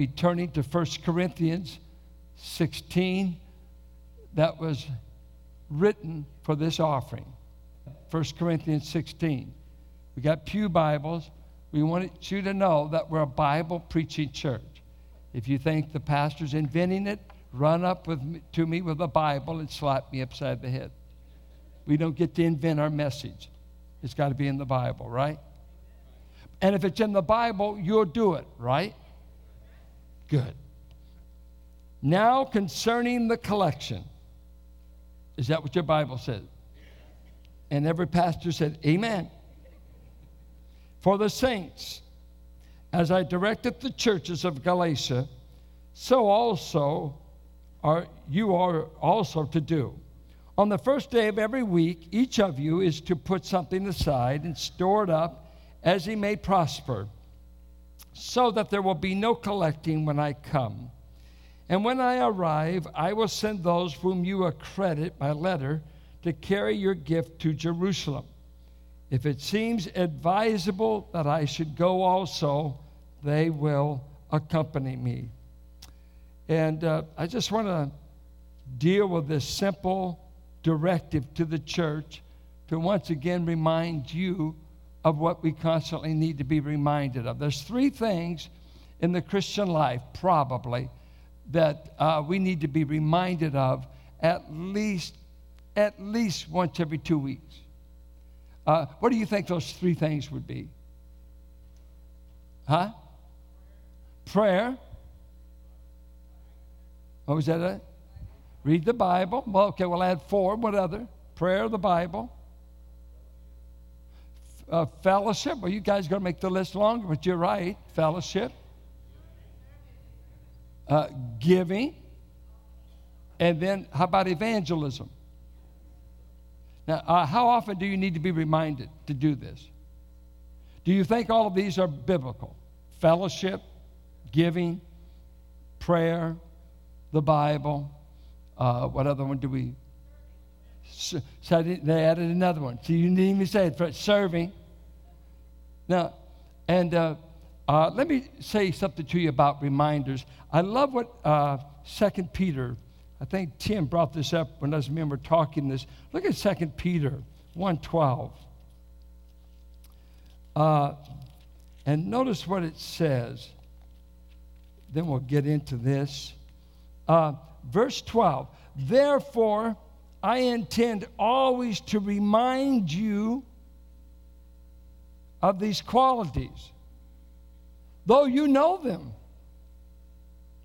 be turning to 1 Corinthians 16 that was written for this offering. 1 Corinthians 16. We got pew Bibles. We want you to know that we're a Bible-preaching church. If you think the pastor's inventing it, run up to me with a Bible and slap me upside the head. We don't get to invent our message. It's got to be in the Bible, right? And if it's in the Bible, you'll do it, right? Good. Now concerning the collection. Is that what your Bible says? And every pastor said, amen. For the saints, as I directed the churches of Galatia, so also you are also to do. On the first day of every week, each of you is to put something aside and store it up as he may prosper, so that there will be no collecting when I come. And when I arrive, I will send those whom you accredit by letter to carry your gift to Jerusalem. If it seems advisable that I should go also, they will accompany me. And I just want to deal with this simple directive to the church to once again remind you of what we constantly need to be reminded of. There's three things in the Christian life, probably, that we need to be reminded of at least once every 2 weeks. What do you think those three things would be? Huh? Prayer. What was that? Read the Bible. Well, okay, we'll add four. What other? Prayer, the Bible. Fellowship. Well, you guys are going to make the list longer, but you're right. Fellowship. Giving. And then how about evangelism? Now, how often do you need to be reminded to do this? Do you think all of these are biblical? Fellowship, giving, prayer, the Bible. What other one do we? So they added another one. So you didn't even say it. Serving. Now, and let me say something to you about reminders. I love what 2 Peter. I think Tim brought this up when us men were talking this. Look at 2 Peter 1:12. And notice what it says. Then we'll get into this. Verse 12. Therefore, I intend always to remind you of these qualities, though you know them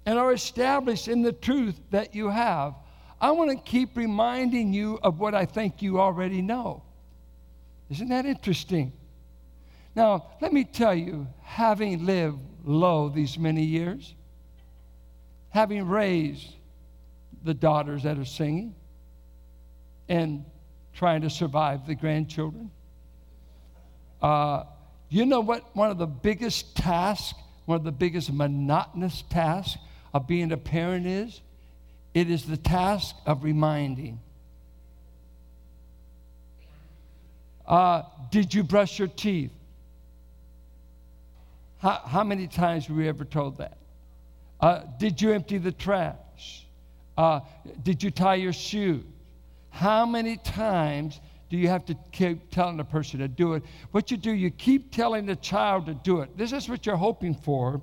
and are established in the truth that you have. I want to keep reminding you of what I think you already know. Isn't that interesting? Now, let me tell you, having lived low these many years, having raised the daughters that are singing, and trying to survive the grandchildren, you know what one of the biggest tasks, one of the biggest monotonous tasks of being a parent is? It is the task of reminding. Did you brush your teeth? How many times were we ever told that? Did you empty the trash? Did you tie your shoes? How many times do you have to keep telling the person to do it? What you do, you keep telling the child to do it. This is what you're hoping for.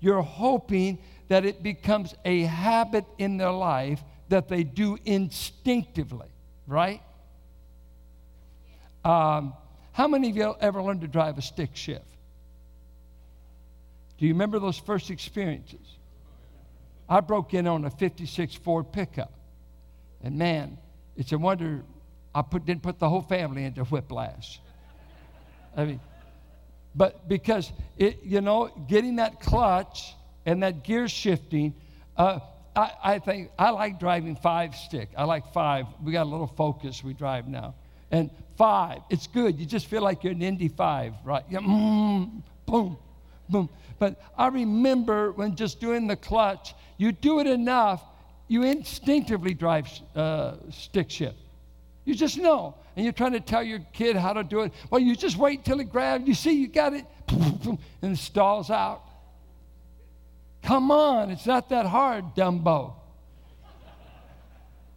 You're hoping that it becomes a habit in their life that they do instinctively, right? How many of you ever learned to drive a stick shift? Do you remember those first experiences? I broke in on a 56 Ford pickup. And man, it's a wonder I didn't put the whole family into whiplash. I mean, but because, getting that clutch and that gear shifting, I think I like driving 5-stick. I like 5. We got a little Focus we drive now. And 5, it's good. You just feel like you're an Indy 5, right? Yeah, boom, boom. But I remember when just doing the clutch, you do it enough, you instinctively drive stick shift. You just know. And you're trying to tell your kid how to do it. Well, you just wait till it grabs. You see, you got it, and it stalls out. Come on, it's not that hard, Dumbo.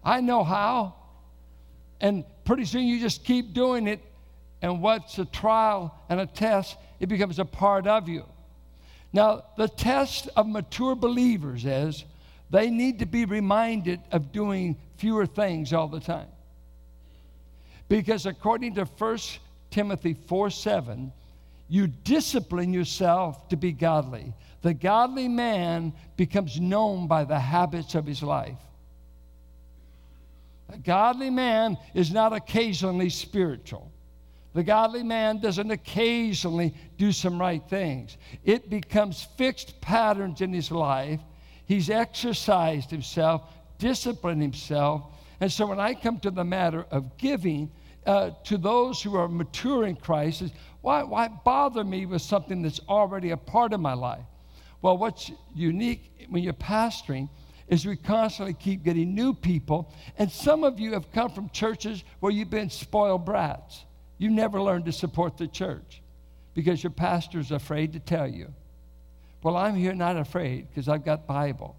I know how. And pretty soon you just keep doing it, and what's a trial and a test, it becomes a part of you. Now, the test of mature believers is they need to be reminded of doing fewer things all the time. Because according to 1 Timothy 4:7, you discipline yourself to be godly. The godly man becomes known by the habits of his life. A godly man is not occasionally spiritual. The godly man doesn't occasionally do some right things. It becomes fixed patterns in his life. He's exercised himself, disciplined himself. And so when I come to the matter of giving to those who are mature in Christ, why bother me with something that's already a part of my life? Well, what's unique when you're pastoring is we constantly keep getting new people. And some of you have come from churches where you've been spoiled brats. You never learned to support the church because your pastor's afraid to tell you. Well, I'm here not afraid because I've got Bible.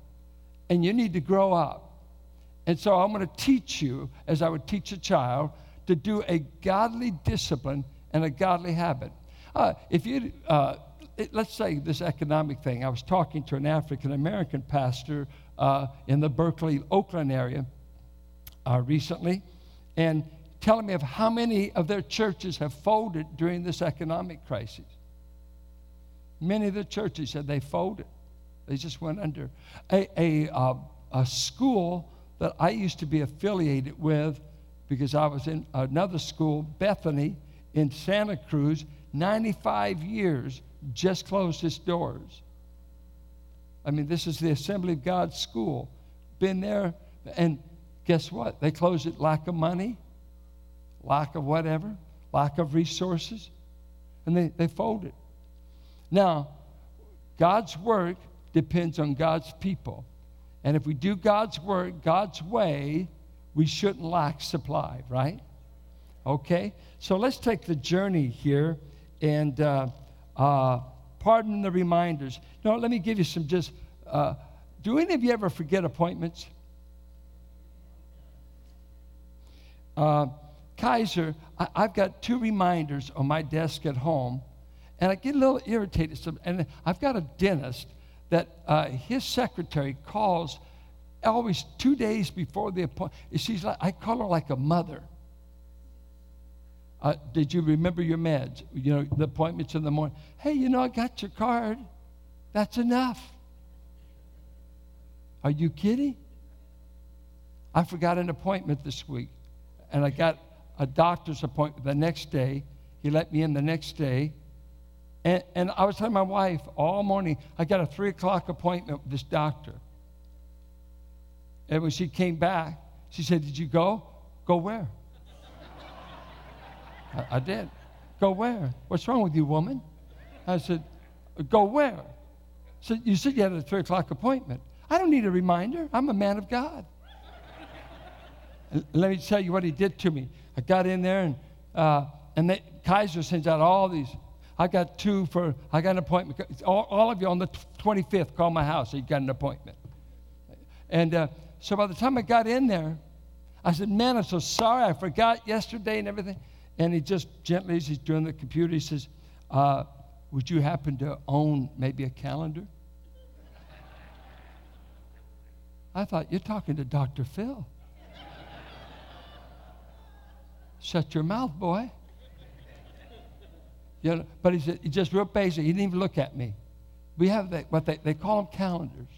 And you need to grow up. And so I'm going to teach you, as I would teach a child, to do a godly discipline and a godly habit. Let's say this economic thing. I was talking to an African-American pastor in the Berkeley, Oakland area recently, and telling me of how many of their churches have folded during this economic crisis. Many of the churches said they folded. They just went under. A school that I used to be affiliated with, because I was in another school, Bethany, in Santa Cruz, 95 years, just closed its doors. I mean, this is the Assembly of God school. Been there, and guess what? They closed it lack of money, lack of whatever, lack of resources, and they folded. Now, God's work depends on God's people. And if we do God's work, God's way, we shouldn't lack supply, right? Okay? So let's take the journey here and pardon the reminders. You know, let me give you some just, do any of you ever forget appointments? Kaiser, I've got two reminders on my desk at home, and I get a little irritated. And I've got a dentist that his secretary calls always 2 days before the appointment. She's like, I call her like a mother. Did you remember your meds? You know, the appointments in the morning. Hey, you know, I got your card. That's enough. Are you kidding? I forgot an appointment this week, and I got a doctor's appointment the next day. He let me in the next day. And I was telling my wife all morning, I got a 3 o'clock appointment with this doctor. And when she came back, she said, did you go? Go where? I did. Go where? What's wrong with you, woman? I said, go where? So you said you had a 3 o'clock appointment. I don't need a reminder. I'm a man of God. Let me tell you what he did to me. I got in there, and Kaiser sends out all these. I got an appointment. All of you on the 25th, call my house. You got an appointment. And so by the time I got in there, I said, man, I'm so sorry. I forgot yesterday and everything. And he just gently, as he's doing the computer, he says, would you happen to own maybe a calendar? I thought, you're talking to Dr. Phil. Shut your mouth, boy. You know, but he said, just real basic. He didn't even look at me. We have what they call them calendars.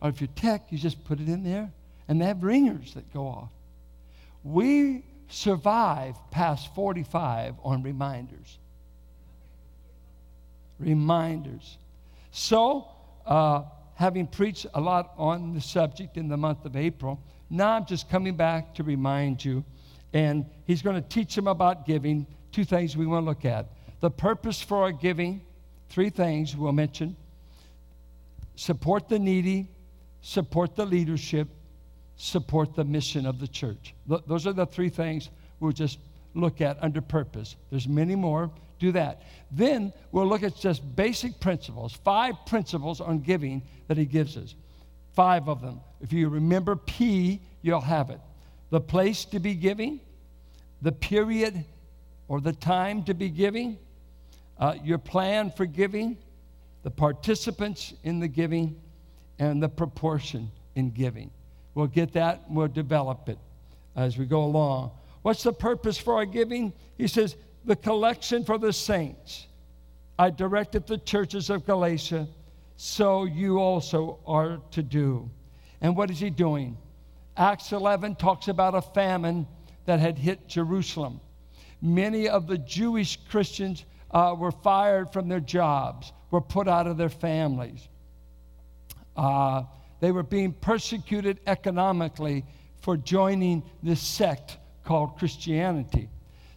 Or if you're tech, you just put it in there. And they have ringers that go off. We survive past 45 on reminders. Reminders. So, having preached a lot on the subject in the month of April, now I'm just coming back to remind you. And he's going to teach them about giving. Two things we want to look at. The purpose for our giving, three things we'll mention. Support the needy, support the leadership, support the mission of the church. Those are the three things we'll just look at under purpose. There's many more. do that. Then we'll look at just basic principles, 5 principles on giving that he gives us. 5 of them. If you remember P, you'll have it. The place to be giving, the period or the time to be giving, your plan for giving, the participants in the giving, and the proportion in giving. We'll get that and we'll develop it as we go along. What's the purpose for our giving? He says, the collection for the saints. I directed the churches of Galatia, so you also are to do. And what is he doing? Acts 11 talks about a famine that had hit Jerusalem. Many of the Jewish Christians were fired from their jobs, were put out of their families. They were being persecuted economically for joining this sect called Christianity.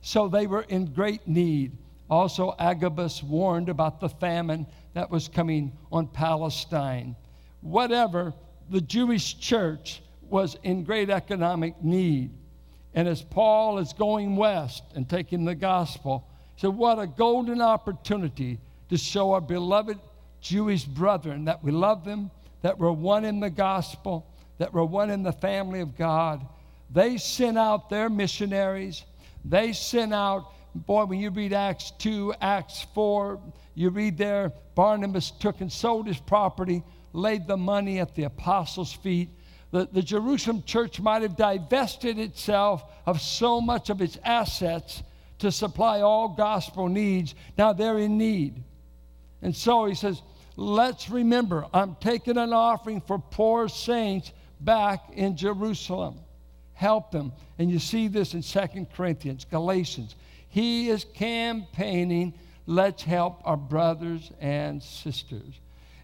So they were in great need. Also, Agabus warned about the famine that was coming on Palestine. Whatever, the Jewish church was in great economic need. And as Paul is going west and taking the gospel, he said, what a golden opportunity to show our beloved Jewish brethren that we love them, that we're one in the gospel, that we're one in the family of God. They sent out their missionaries. They sent out, boy, when you read Acts 2, Acts 4, you read there, Barnabas took and sold his property, laid the money at the apostles' feet. The Jerusalem church might have divested itself of so much of its assets to supply all gospel needs. Now they're in need. And so he says, let's remember, I'm taking an offering for poor saints back in Jerusalem. Help them. And you see this in 2 Corinthians, Galatians. He is campaigning, let's help our brothers and sisters.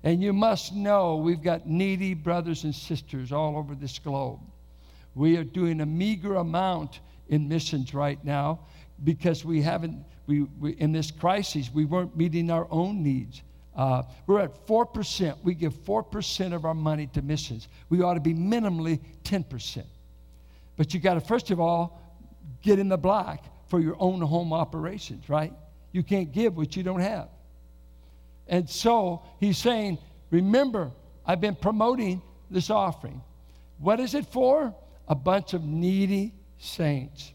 And you must know we've got needy brothers and sisters all over this globe. We are doing a meager amount in missions right now because we in this crisis, we weren't meeting our own needs. We're at 4%. We give 4% of our money to missions. We ought to be minimally 10%. But you got to, first of all, get in the black for your own home operations, right? You can't give what you don't have. And so he's saying, remember, I've been promoting this offering. What is it for? A bunch of needy saints,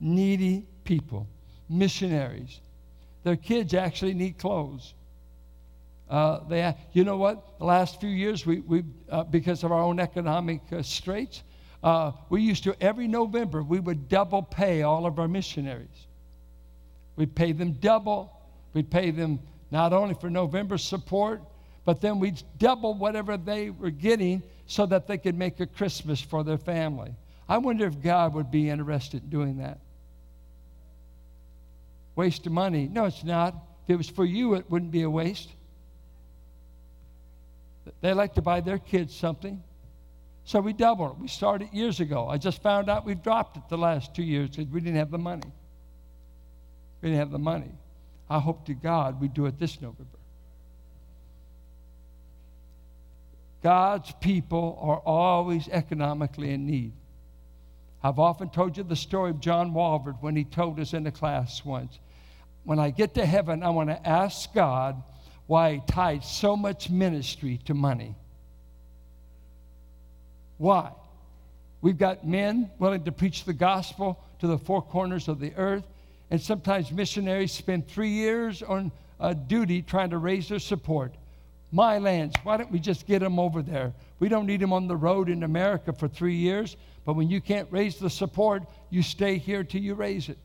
needy people, missionaries. Their kids actually need clothes. You know what? The last few years, we because of our own economic straits, we used to, every November, we would double pay all of our missionaries. We'd pay them double. We'd pay them not only for November support, but then we'd double whatever they were getting so that they could make a Christmas for their family. I wonder if God would be interested in doing that. Waste of money. No, it's not. If it was for you, it wouldn't be a waste. They like to buy their kids something. So we doubled it. We started years ago. I just found out we've dropped it the last 2 years because we didn't have the money. We didn't have the money. I hope to God we do it this November. God's people are always economically in need. I've often told you the story of John Walford when he told us in a class once, when I get to heaven, I want to ask God why he tied so much ministry to money. Why? We've got men willing to preach the gospel to the four corners of the earth. And sometimes missionaries spend 3 years on duty trying to raise their support. My lands, why don't we just get them over there? We don't need them on the road in America for 3 years, but when you can't raise the support, you stay here till you raise it.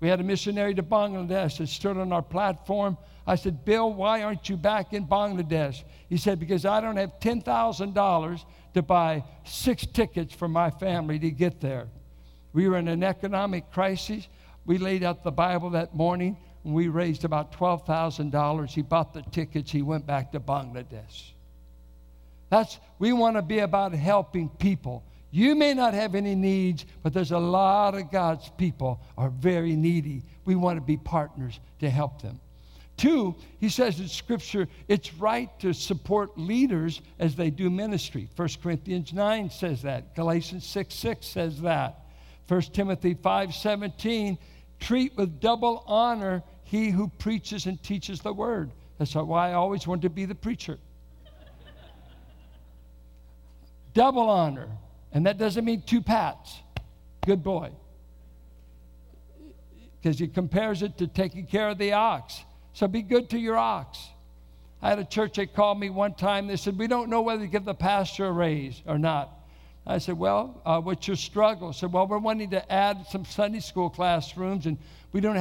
We had a missionary to Bangladesh that stood on our platform. I said, Bill, why aren't you back in Bangladesh? He said, because I don't have $10,000 to buy 6 tickets for my family to get there. We were in an economic crisis. We laid out the Bible that morning, and we raised about $12,000. He bought the tickets. He went back to Bangladesh. We want to be about helping people. You may not have any needs, but there's a lot of God's people are very needy. We want to be partners to help them. 2, he says in Scripture, it's right to support leaders as they do ministry. 1 Corinthians 9 says that. Galatians 6:6 says that. 1 Timothy 5:17 Treat with double honor he who preaches and teaches the word. That's why I always wanted to be the preacher. Double honor. And that doesn't mean two pats. Good boy. Because he compares it to taking care of the ox. So be good to your ox. I had a church that called me one time. They said, we don't know whether to give the pastor a raise or not. I said, well, what's your struggle? I said, well, we're wanting to add some Sunday school classrooms, and we don't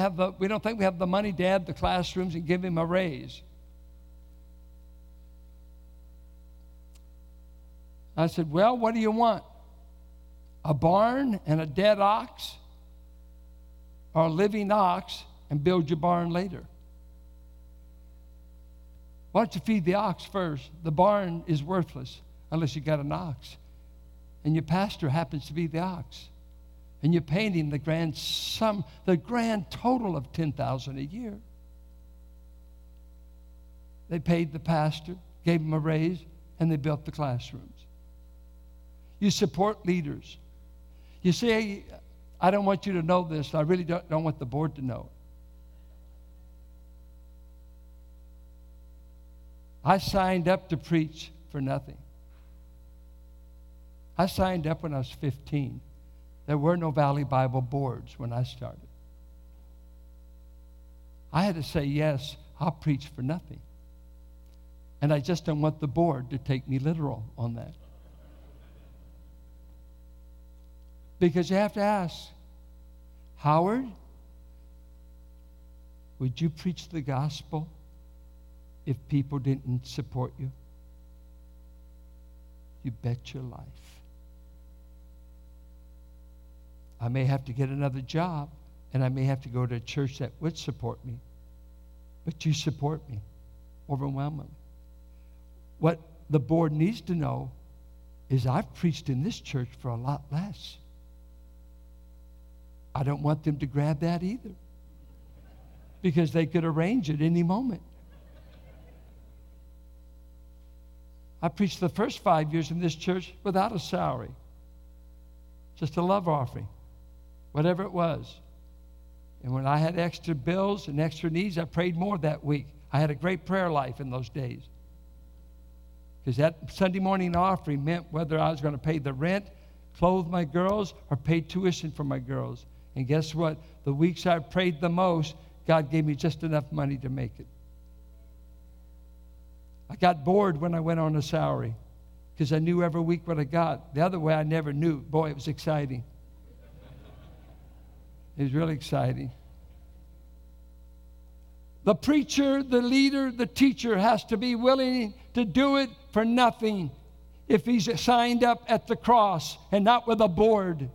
think we have the money to add the classrooms and give him a raise. I said, well, what do you want? A barn and a dead ox, or a living ox and build your barn later? Why don't you feed the ox first? The barn is worthless unless you got an ox. And your pastor happens to be the ox. And you're paying him the grand total of $10,000 a year. They paid the pastor, gave him a raise, and they built the classrooms. You support leaders. You see, I don't want you to know this. I really don't want the board to know. I signed up to preach for nothing. I signed up when I was 15. There were no Valley Bible boards when I started. I had to say, yes, I'll preach for nothing. And I just don't want the board to take me literal on that. Because you have to ask, Howard, would you preach the gospel if people didn't support you? You bet your life. I may have to get another job, and I may have to go to a church that would support me, but you support me overwhelmingly. What the board needs to know is I've preached in this church for a lot less. I don't want them to grab that either, because they could arrange it any moment. I preached the first 5 years in this church without a salary. Just a love offering, whatever it was. And when I had extra bills and extra needs, I prayed more that week. I had a great prayer life in those days. Because that Sunday morning offering meant whether I was going to pay the rent, clothe my girls, or pay tuition for my girls. And guess what? The weeks I prayed the most, God gave me just enough money to make it. I got bored when I went on a salary because I knew every week what I got. The other way, I never knew. Boy, it was exciting. It was really exciting. The preacher, the leader, the teacher has to be willing to do it for nothing if he's signed up at the cross and not with a board.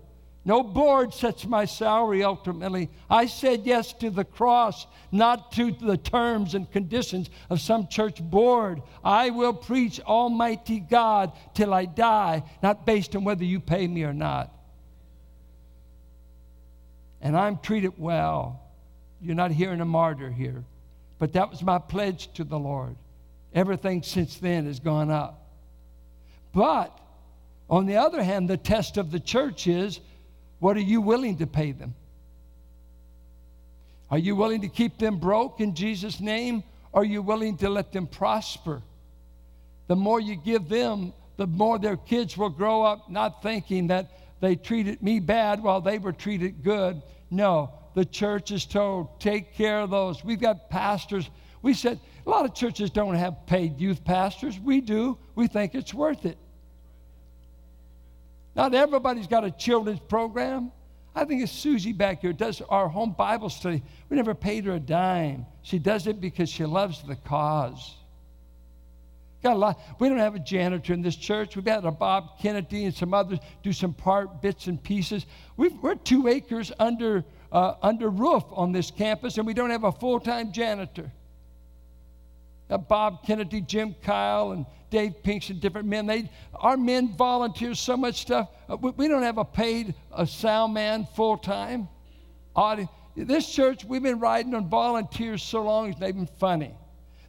No board sets my salary ultimately. I said yes to the cross, not to the terms and conditions of some church board. I will preach Almighty God till I die, not based on whether you pay me or not. And I'm treated well. You're not hearing a martyr here. But that was my pledge to the Lord. Everything since then has gone up. But on the other hand, the test of the church is, what are you willing to pay them? Are you willing to keep them broke in Jesus' name? Or are you willing to let them prosper? The more you give them, the more their kids will grow up not thinking that they treated me bad while they were treated good. No, the church is told, take care of those. We've got pastors. We said, a lot of churches don't have paid youth pastors. We do. We think it's worth it. Not everybody's got a children's program. I think it's Susie back here does our home Bible study. We never paid her a dime. She does it because she loves the cause. Got a lot. We don't have a janitor in this church. We've had a Bob Kennedy and some others do some part bits and pieces. We're 2 acres under roof on this campus, and we don't have a full-time janitor. Got Bob Kennedy, Jim Kyle, and Dave Pinks and different men. Our men volunteer so much stuff. We don't have a paid sound man full-time. This church, we've been riding on volunteers so long it's not even funny.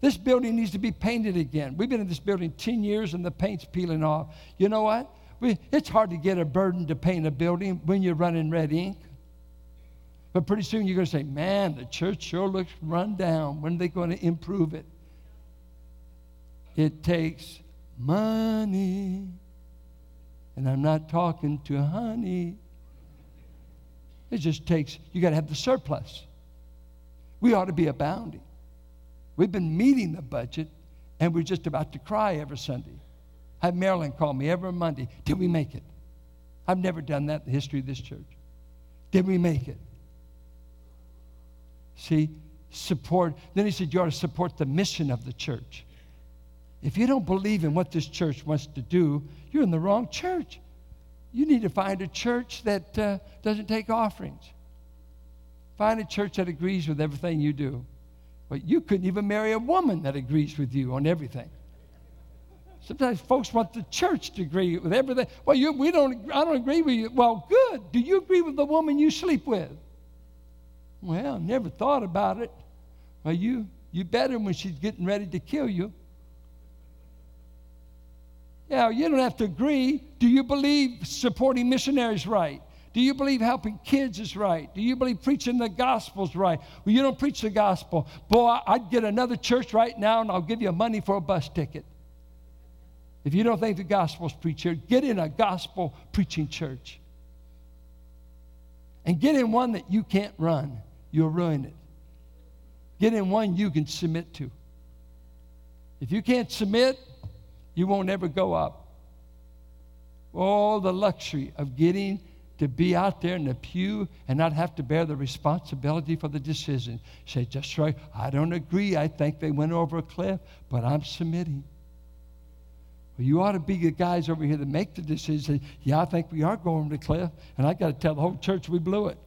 This building needs to be painted again. We've been in this building 10 years and the paint's peeling off. You know what? It's hard to get a burden to paint a building when you're running red ink. But pretty soon you're going to say, man, the church sure looks run down. When are they going to improve it? It takes money. And I'm not talking to honey. It just takes, you got to have the surplus. We ought to be abounding. We've been meeting the budget, and we're just about to cry every Sunday. I have Marilyn call me every Monday. Did we make it? I've never done that in the history of this church. Did we make it? See, support. Then he said you ought to support the mission of the church. If you don't believe in what this church wants to do, you're in the wrong church. You need to find a church that doesn't take offerings. Find a church that agrees with everything you do. But you couldn't even marry a woman that agrees with you on everything. Sometimes folks want the church to agree with everything. Well, I don't agree with you. Well, good. Do you agree with the woman you sleep with? Well, never thought about it. Well, you better when she's getting ready to kill you. Yeah, you don't have to agree. Do you believe supporting missionaries right? Do you believe helping kids is right? Do you believe preaching the gospel is right? Well, you don't preach the gospel. Boy, I'd get another church right now, and I'll give you money for a bus ticket. If you don't think the gospel's preached here, get in a gospel preaching church. And get in one that you can't run. You'll ruin it. Get in one you can submit to. If you can't submit, you won't ever go up. Oh, the luxury of getting to be out there in the pew and not have to bear the responsibility for the decision. Say, just right, I don't agree. I think they went over a cliff, but I'm submitting. Well, you ought to be the guys over here that make the decision. Yeah, I think we are going over the cliff, and I got to tell the whole church we blew it.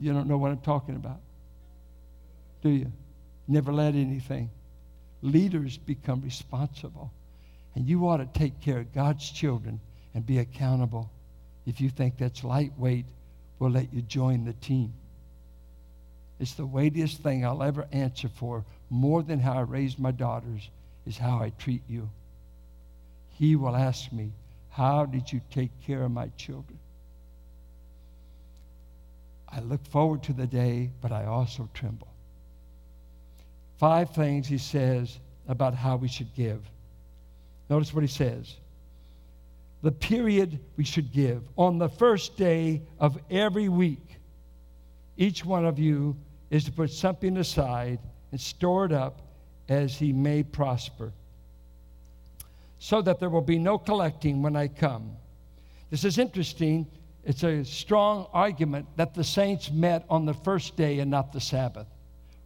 You don't know what I'm talking about, do you? Never let anything. Leaders become responsible, and you ought to take care of God's children and be accountable. If you think that's lightweight, we'll let you join the team. It's the weightiest thing I'll ever answer for, more than how I raised my daughters, is how I treat you. He will ask me, how did you take care of my children? I look forward to the day, but I also tremble. 5 things he says about how we should give. Notice what he says. The period we should give. On the first day of every week, each one of you is to put something aside and store it up as he may prosper, so that there will be no collecting when I come. This is interesting. It's a strong argument that the saints met on the first day and not the Sabbath.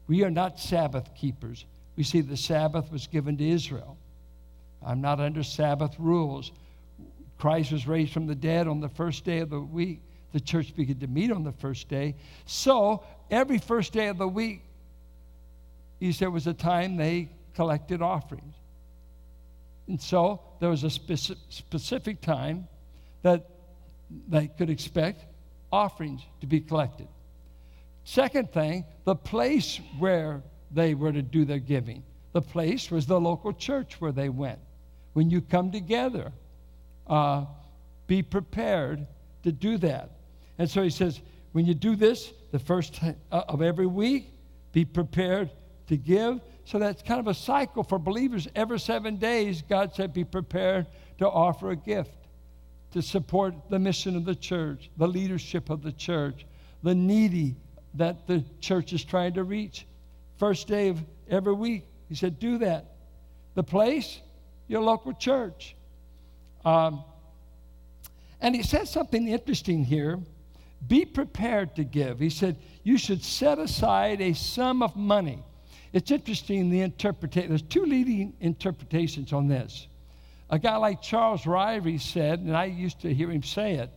We are not Sabbath keepers. We see the Sabbath was given to Israel. I'm not under Sabbath rules. Christ was raised from the dead on the first day of the week. The church began to meet on the first day. So every first day of the week, there was a time they collected offerings. And so there was a specific time that they could expect offerings to be collected. Second thing, the place where they were to do their giving. The place was the local church where they went. When you come together, be prepared to do that. And so he says, when you do this, the first of every week, be prepared to give. So that's kind of a cycle for believers. Every 7 days, God said, be prepared to offer a gift to support the mission of the church, the leadership of the church, the needy that the church is trying to reach. First day of every week, he said, do that. The place, your local church. And he said something interesting here. Be prepared to give. He said, you should set aside a sum of money. It's interesting, the interpretation. There's 2 leading interpretations on this. A guy like Charles Ryrie said, and I used to hear him say it,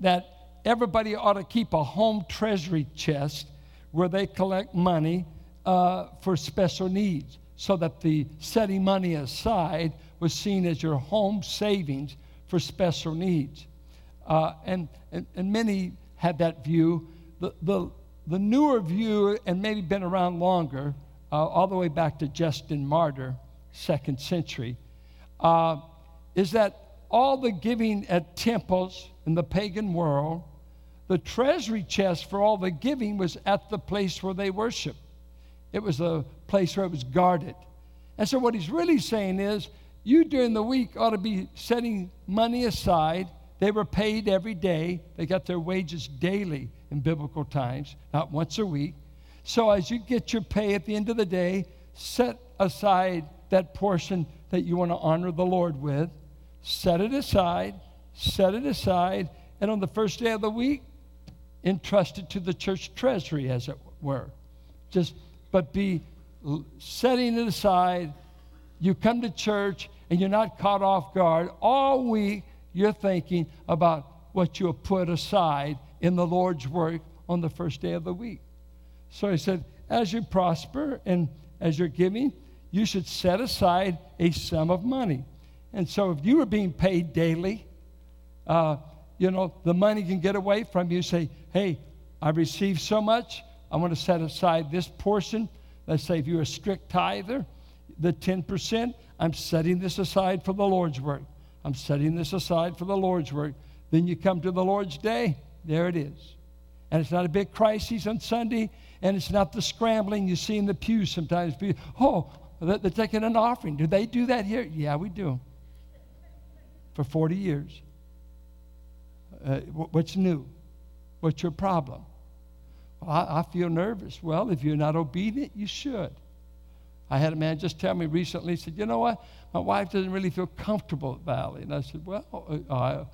that everybody ought to keep a home treasury chest where they collect money for special needs, so that the setting money aside was seen as your home savings for special needs. And many had that view. The newer view, and maybe been around longer, all the way back to Justin Martyr, 2nd century, is that all the giving at temples in the pagan world, the treasury chest for all the giving was at the place where they worshiped. It was a place where it was guarded. And so what he's really saying is, you during the week ought to be setting money aside. They were paid every day. They got their wages daily in biblical times, not once a week. So as you get your pay at the end of the day, set aside that portion that you want to honor the Lord with. Set it aside. And on the first day of the week, entrust it to the church treasury, as it were. But be setting it aside. You come to church and you're not caught off guard. All week you're thinking about what you'll put aside in the Lord's work on the first day of the week. So he said, as you prosper and as you're giving, you should set aside a sum of money. And so if you were being paid daily, the money can get away from you. Say, hey, I received so much. I want to set aside this portion. Let's say if you're a strict tither, the 10%, I'm setting this aside for the Lord's work. I'm setting this aside for the Lord's work. Then you come to the Lord's day. There it is. And it's not a big crisis on Sunday. And it's not the scrambling you see in the pews sometimes. Oh, they're taking an offering. Do they do that here? Yeah, we do. For 40 years. What's new? What's your problem? Well, I feel nervous. Well, if you're not obedient, you should. I had a man just tell me recently, he said, you know what? My wife doesn't really feel comfortable at Valley. And I said, well,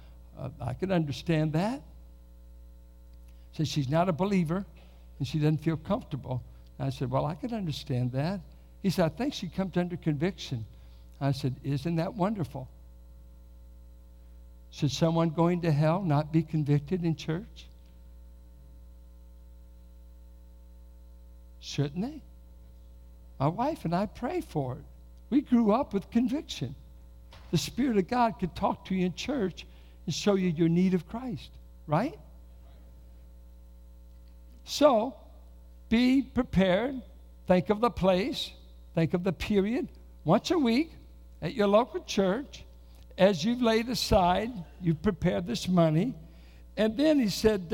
I can understand that. He said, she's not a believer, and she doesn't feel comfortable. And I said, well, I can understand that. He said, I think she comes under conviction. I said, isn't that wonderful? Should someone going to hell not be convicted in church? Shouldn't they? My wife and I pray for it. We grew up with conviction. The Spirit of God could talk to you in church and show you your need of Christ, right? So, be prepared. Think of the place. Think of the period. Once a week at your local church, as you've laid aside, you've prepared this money. And then he said,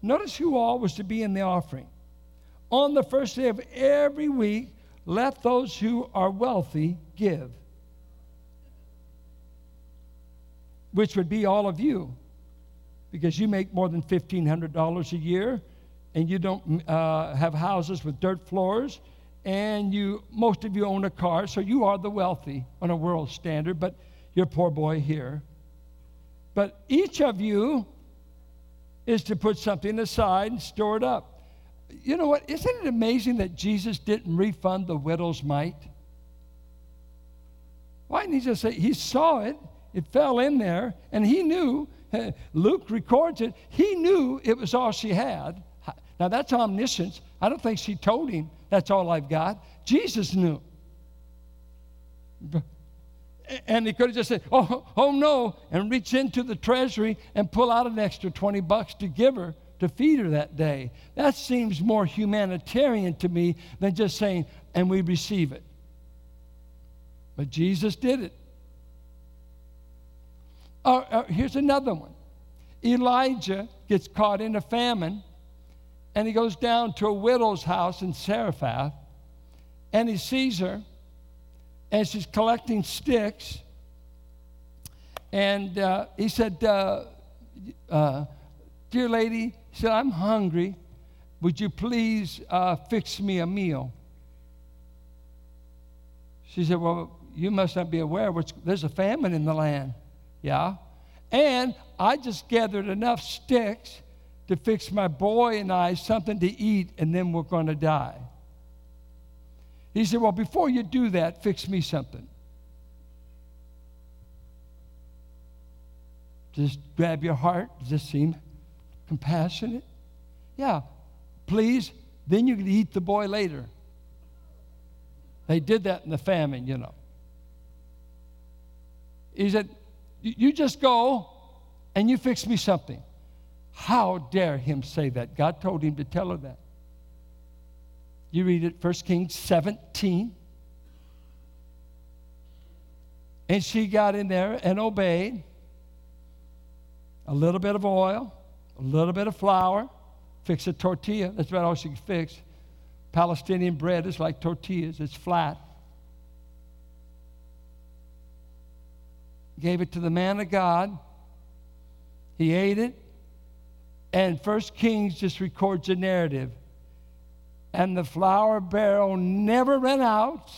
notice who all was to be in the offering. On the first day of every week, let those who are wealthy give, which would be all of you, because you make more than $1,500 a year, and you don't have houses with dirt floors, and most of you own a car, so you are the wealthy on a world standard, but you're a poor boy here. But each of you is to put something aside and store it up. You know what? Isn't it amazing that Jesus didn't refund the widow's mite? Why didn't he just say, he saw it, it fell in there, and he knew, Luke records it, he knew it was all she had. Now that's omniscience. I don't think she told him, that's all I've got. Jesus knew. And he could have just said, oh no, and reach into the treasury and pull out an extra $20 to give her, to feed her that day. That seems more humanitarian to me than just saying, and we receive it. But Jesus did it. Here's another one. Elijah gets caught in a famine, and he goes down to a widow's house in Zarephath, and he sees her, and she's collecting sticks, and he said, dear lady, he said, I'm hungry. Would you please fix me a meal? She said, well, you must not be aware. There's a famine in the land. Yeah. And I just gathered enough sticks to fix my boy and I something to eat, and then we're going to die. He said, well, before you do that, fix me something. Just grab your heart. Does this seem compassionate? Yeah, please, then you can eat the boy later. They did that in the famine, you know. He said, you just go and you fix me something. How dare him say that? God told him to tell her that. You read it, 1 Kings 17. And she got in there and obeyed. A little bit of oil, a little bit of flour, fix a tortilla. That's about all she could fix. Palestinian bread is like tortillas. It's flat. Gave it to the man of God. He ate it. And 1 Kings just records the narrative. And the flour barrel never ran out,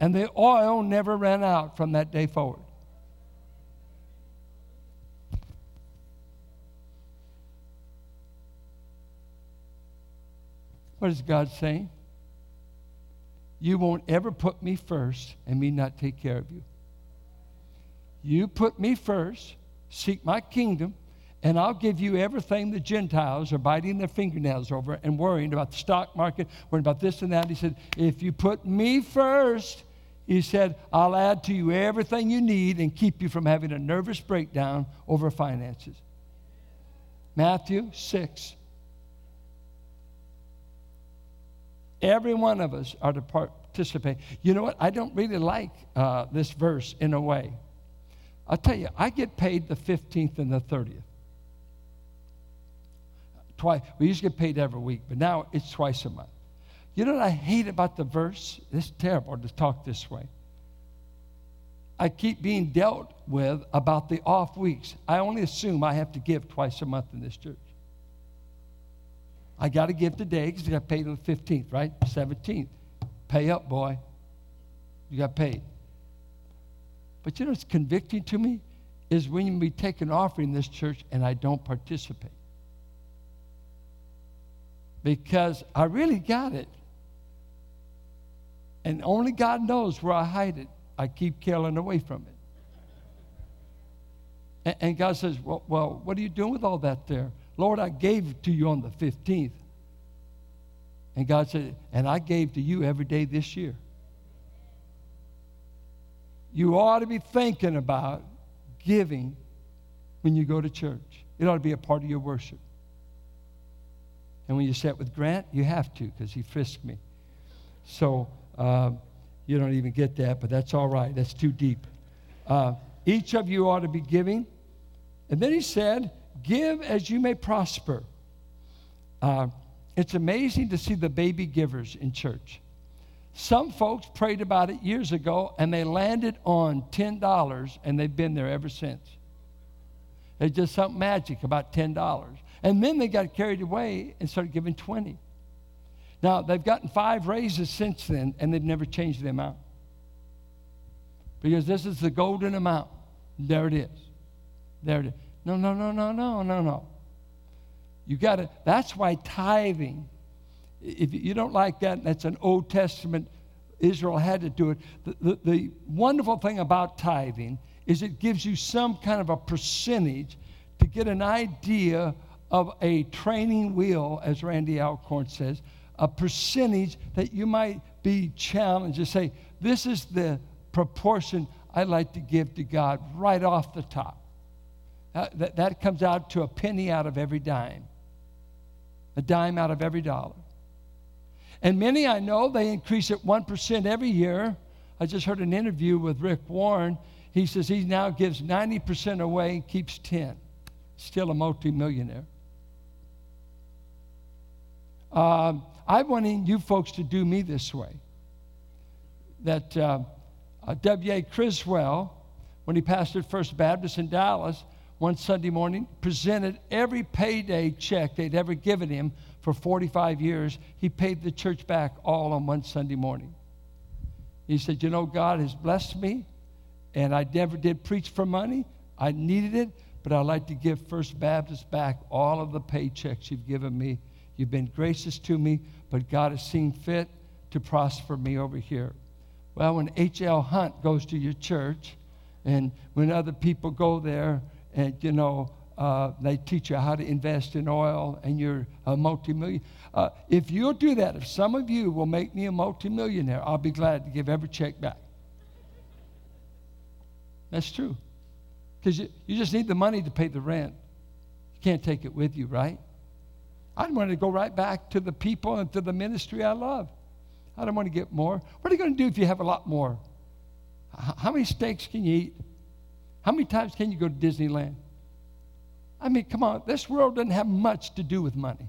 and the oil never ran out from that day forward. What is God saying? You won't ever put me first and me not take care of you. You put me first, seek my kingdom, and I'll give you everything the Gentiles are biting their fingernails over and worrying about the stock market, worrying about this and that. And he said, if you put me first, he said, I'll add to you everything you need and keep you from having a nervous breakdown over finances. Matthew 6. Every one of us are to participate. You know what? I don't really like this verse in a way. I'll tell you, I get paid the 15th and the 30th. Twice. We used to get paid every week, but now it's twice a month. You know what I hate about the verse? It's terrible to talk this way. I keep being dealt with about the off weeks. I only assume I have to give twice a month in this church. I got to give today because I got paid on the 15th, right? 17th. Pay up, boy. You got paid. But you know what's convicting to me is when we take an offering in this church and I don't participate. Because I really got it. And only God knows where I hide it. I keep Carolyn away from it. And God says, well, what are you doing with all that there? Lord, I gave it to you on the 15th. And God said, and I gave to you every day this year. You ought to be thinking about giving when you go to church. It ought to be a part of your worship. And when you sit with Grant, you have to, because he frisked me. So you don't even get that, but that's all right. That's too deep. Each of you ought to be giving. And then he said, give as you may prosper. It's amazing to see the baby givers in church. Some folks prayed about it years ago, and they landed on $10, and they've been there ever since. There's just something magic about $10. And then they got carried away and started giving $20. Now, they've gotten 5 raises since then, and they've never changed the amount. Because this is the golden amount. There it is. There it is. No. You got to, that's why tithing, if you don't like that, that's an Old Testament, Israel had to do it. The wonderful thing about tithing is it gives you some kind of a percentage to get an idea of a training wheel, as Randy Alcorn says, a percentage that you might be challenged to say, this is the proportion I'd like to give to God right off the top. That comes out to a penny out of every dime, a dime out of every dollar. And many I know, they increase it 1% every year. I just heard an interview with Rick Warren. He says he now gives 90% away and keeps 10. Still a multimillionaire. I'm wanting you folks to do me this way. That W.A. Criswell, when he pastored First Baptist in Dallas, one Sunday morning, presented every payday check they'd ever given him for 45 years. He paid the church back all on one Sunday morning. He said, you know, God has blessed me, and I never did preach for money. I needed it, but I'd like to give First Baptist back all of the paychecks you've given me. You've been gracious to me, but God has seen fit to prosper me over here. Well, when H.L. Hunt goes to your church, and when other people go there, and, you know, they teach you how to invest in oil, and you're a multimillionaire. If you'll do that, if some of you will make me a multimillionaire, I'll be glad to give every check back. That's true. Because you just need the money to pay the rent. You can't take it with you, right? I'd want to go right back to the people and to the ministry I love. I don't want to get more. What are you going to do if you have a lot more? How many steaks can you eat? How many times can you go to Disneyland? I mean, come on. This world doesn't have much to do with money.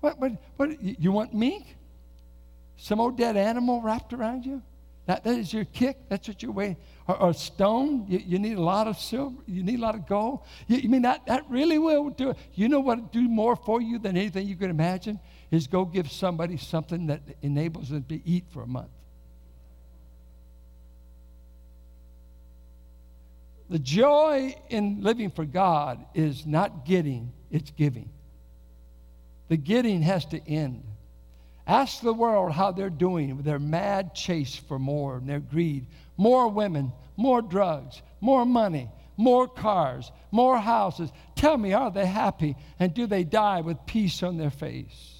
What you want meat? Some old dead animal wrapped around you? That is your kick. That's what you're weighing. Or stone. You need a lot of silver. You need a lot of gold. You mean that really will do it. You know what will do more for you than anything you can imagine is go give somebody something that enables them to eat for a month. The joy in living for God is not getting, it's giving. The getting has to end. Ask the world how they're doing with their mad chase for more and their greed. More women, more drugs, more money, more cars, more houses. Tell me, are they happy? And do they die with peace on their face?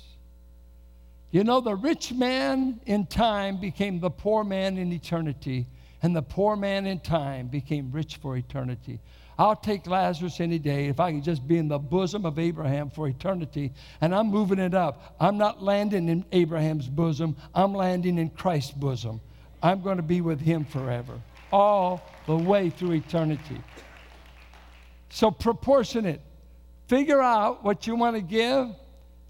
You know, the rich man in time became the poor man in eternity. And the poor man in time became rich for eternity. I'll take Lazarus any day if I can just be in the bosom of Abraham for eternity. And I'm moving it up. I'm not landing in Abraham's bosom. I'm landing in Christ's bosom. I'm going to be with him forever, all the way through eternity. So proportionate. Figure out what you want to give.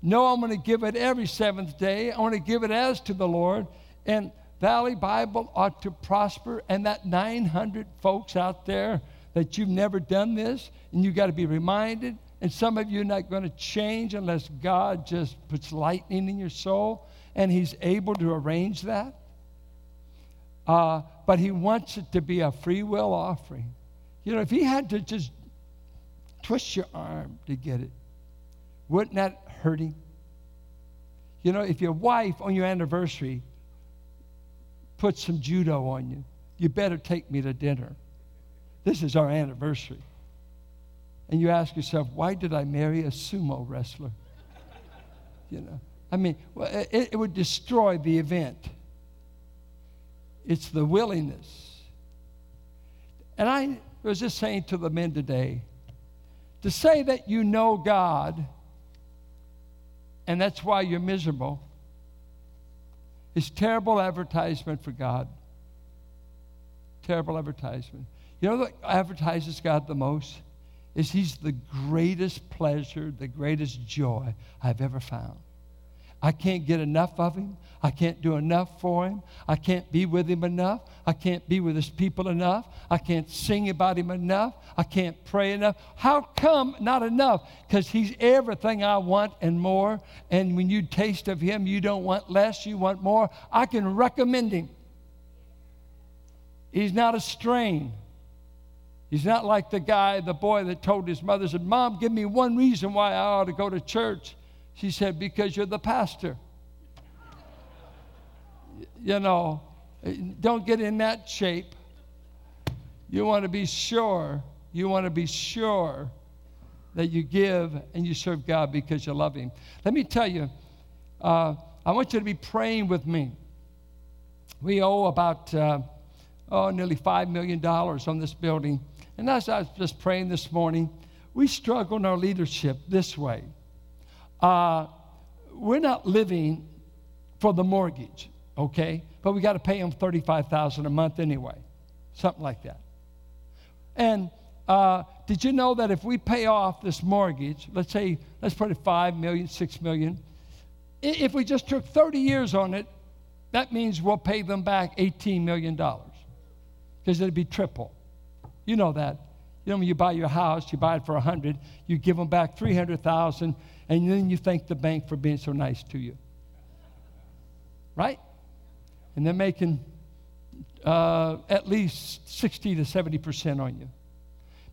No, I'm going to give it every seventh day. I want to give it as to the Lord. And Valley Bible ought to prosper, and that 900 folks out there that you've never done this, and you've got to be reminded, and some of you are not going to change unless God just puts lightning in your soul, and he's able to arrange that. But he wants it to be a free will offering. You know, if he had to just twist your arm to get it, wouldn't that hurt him? You know, if your wife on your anniversary put some judo on you. You better take me to dinner. This is our anniversary. And you ask yourself, why did I marry a sumo wrestler? You know, I mean, well, it would destroy the event. It's the willingness. And I was just saying to the men today, to say that you know God, and that's why you're miserable, it's terrible advertisement for God. Terrible advertisement. You know what advertises God the most? Is he's the greatest pleasure, the greatest joy I've ever found. I can't get enough of him. I can't do enough for him. I can't be with him enough. I can't be with his people enough. I can't sing about him enough. I can't pray enough. How come not enough? Because he's everything I want and more. And when you taste of him, you don't want less. You want more. I can recommend him. He's not a strain. He's not like the boy that told his mother, said, Mom, give me one reason why I ought to go to church. She said, because you're the pastor. You know, don't get in that shape. You want to be sure. You want to be sure that you give and you serve God because you love him. Let me tell you, I want you to be praying with me. We owe about nearly $5 million on this building. And as I was just praying this morning, we struggle in our leadership this way. We're not living for the mortgage, okay? But we got to pay them $35,000 a month anyway, something like that. And did you know that if we pay off this mortgage, let's put it $5 million, $6 million. If we just took 30 years on it, that means we'll pay them back $18 million because it'd be triple. You know that. You know, when you buy your house, you buy it for $100,000, you give them back $300,000. And then you thank the bank for being so nice to you. Right? And they're making at least 60 to 70% on you.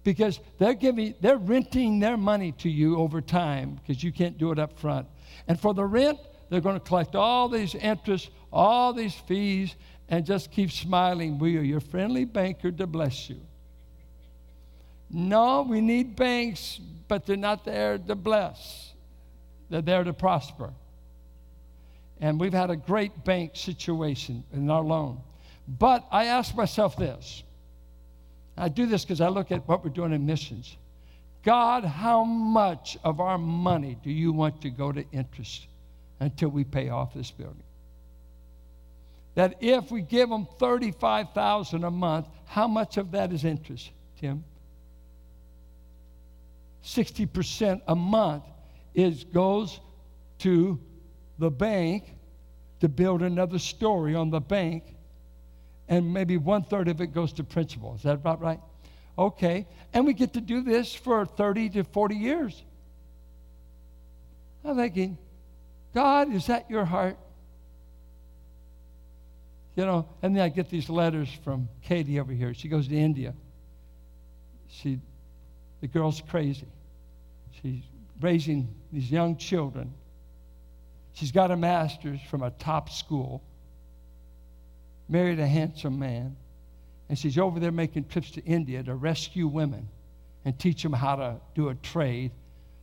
Because they're renting their money to you over time because you can't do it up front. And for the rent, they're going to collect all these interest, all these fees, and just keep smiling. We are your friendly banker to bless you. No, we need banks, but they're not there to bless. They're there to prosper. And we've had a great bank situation in our loan. But I ask myself this. I do this because I look at what we're doing in missions. God, how much of our money do you want to go to interest until we pay off this building? that if we give them $35,000 a month, how much of that is interest, Tim? 60% a month goes to the bank to build another story on the bank, and maybe 1/3 of it goes to principal. Is that about right? Okay, and we get to do this for 30 to 40 years. I'm thinking, God, is that your heart? You know, and then I get these letters from Katie over here. She goes to India. The girl's crazy. She's raising these young children. She's got a master's from a top school, married a handsome man, and she's over there making trips to India to rescue women and teach them how to do a trade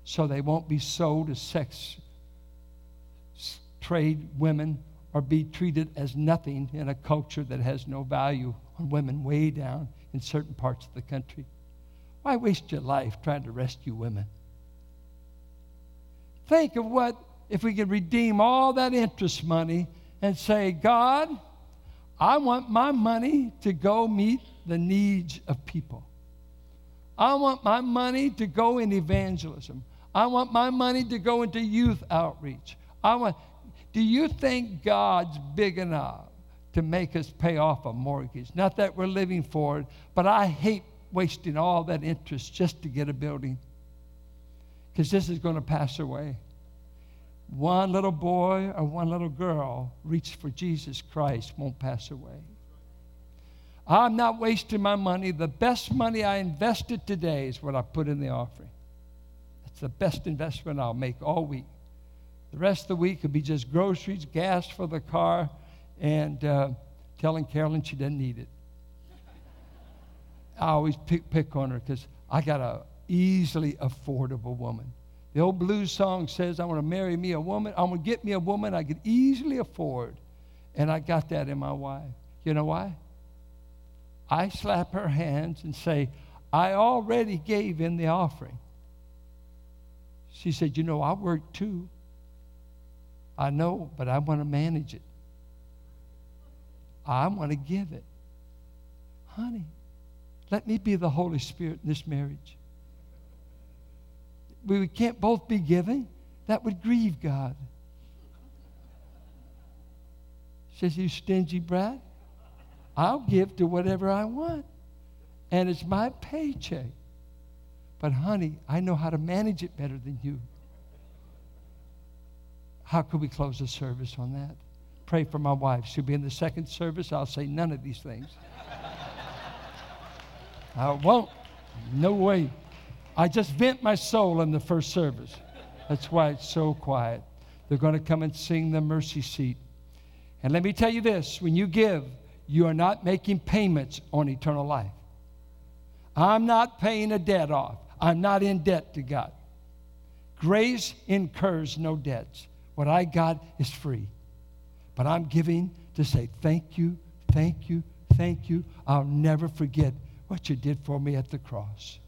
so they won't be sold as sex trade women or be treated as nothing in a culture that has no value on women way down in certain parts of the country. Why waste your life trying to rescue women? Think of what if we could redeem all that interest money and say, God, I want my money to go meet the needs of people. I want my money to go in evangelism. I want my money to go into youth outreach. Do you think God's big enough to make us pay off a mortgage? Not that we're living for it, but I hate wasting all that interest just to get a building, because this is going to pass away. One little boy or one little girl reached for Jesus Christ won't pass away. I'm not wasting my money. The best money I invested today is what I put in the offering. That's the best investment I'll make all week. The rest of the week could be just groceries, gas for the car, and telling Carolyn she doesn't need it. I always pick on her because I got an easily affordable woman. The old blues song says, I want to marry me a woman. I want to get me a woman I could easily afford. And I got that in my wife. You know why? I slap her hands and say, I already gave in the offering. She said, you know, I work too. I know, but I want to manage it. I want to give it. Honey, let me be the Holy Spirit in this marriage. We can't both be giving. That would grieve God. Says, you stingy brat. I'll give to whatever I want. And it's my paycheck. But honey, I know how to manage it better than you. How could we close the service on that? Pray for my wife. She'll be in the second service. I'll say none of these things. I won't. No way. I just vent my soul in the first service. That's why it's so quiet. They're going to come and sing the mercy seat. And let me tell you this. When you give, you are not making payments on eternal life. I'm not paying a debt off. I'm not in debt to God. Grace incurs no debts. What I got is free. But I'm giving to say thank you, thank you, thank you. I'll never forget what you did for me at the cross.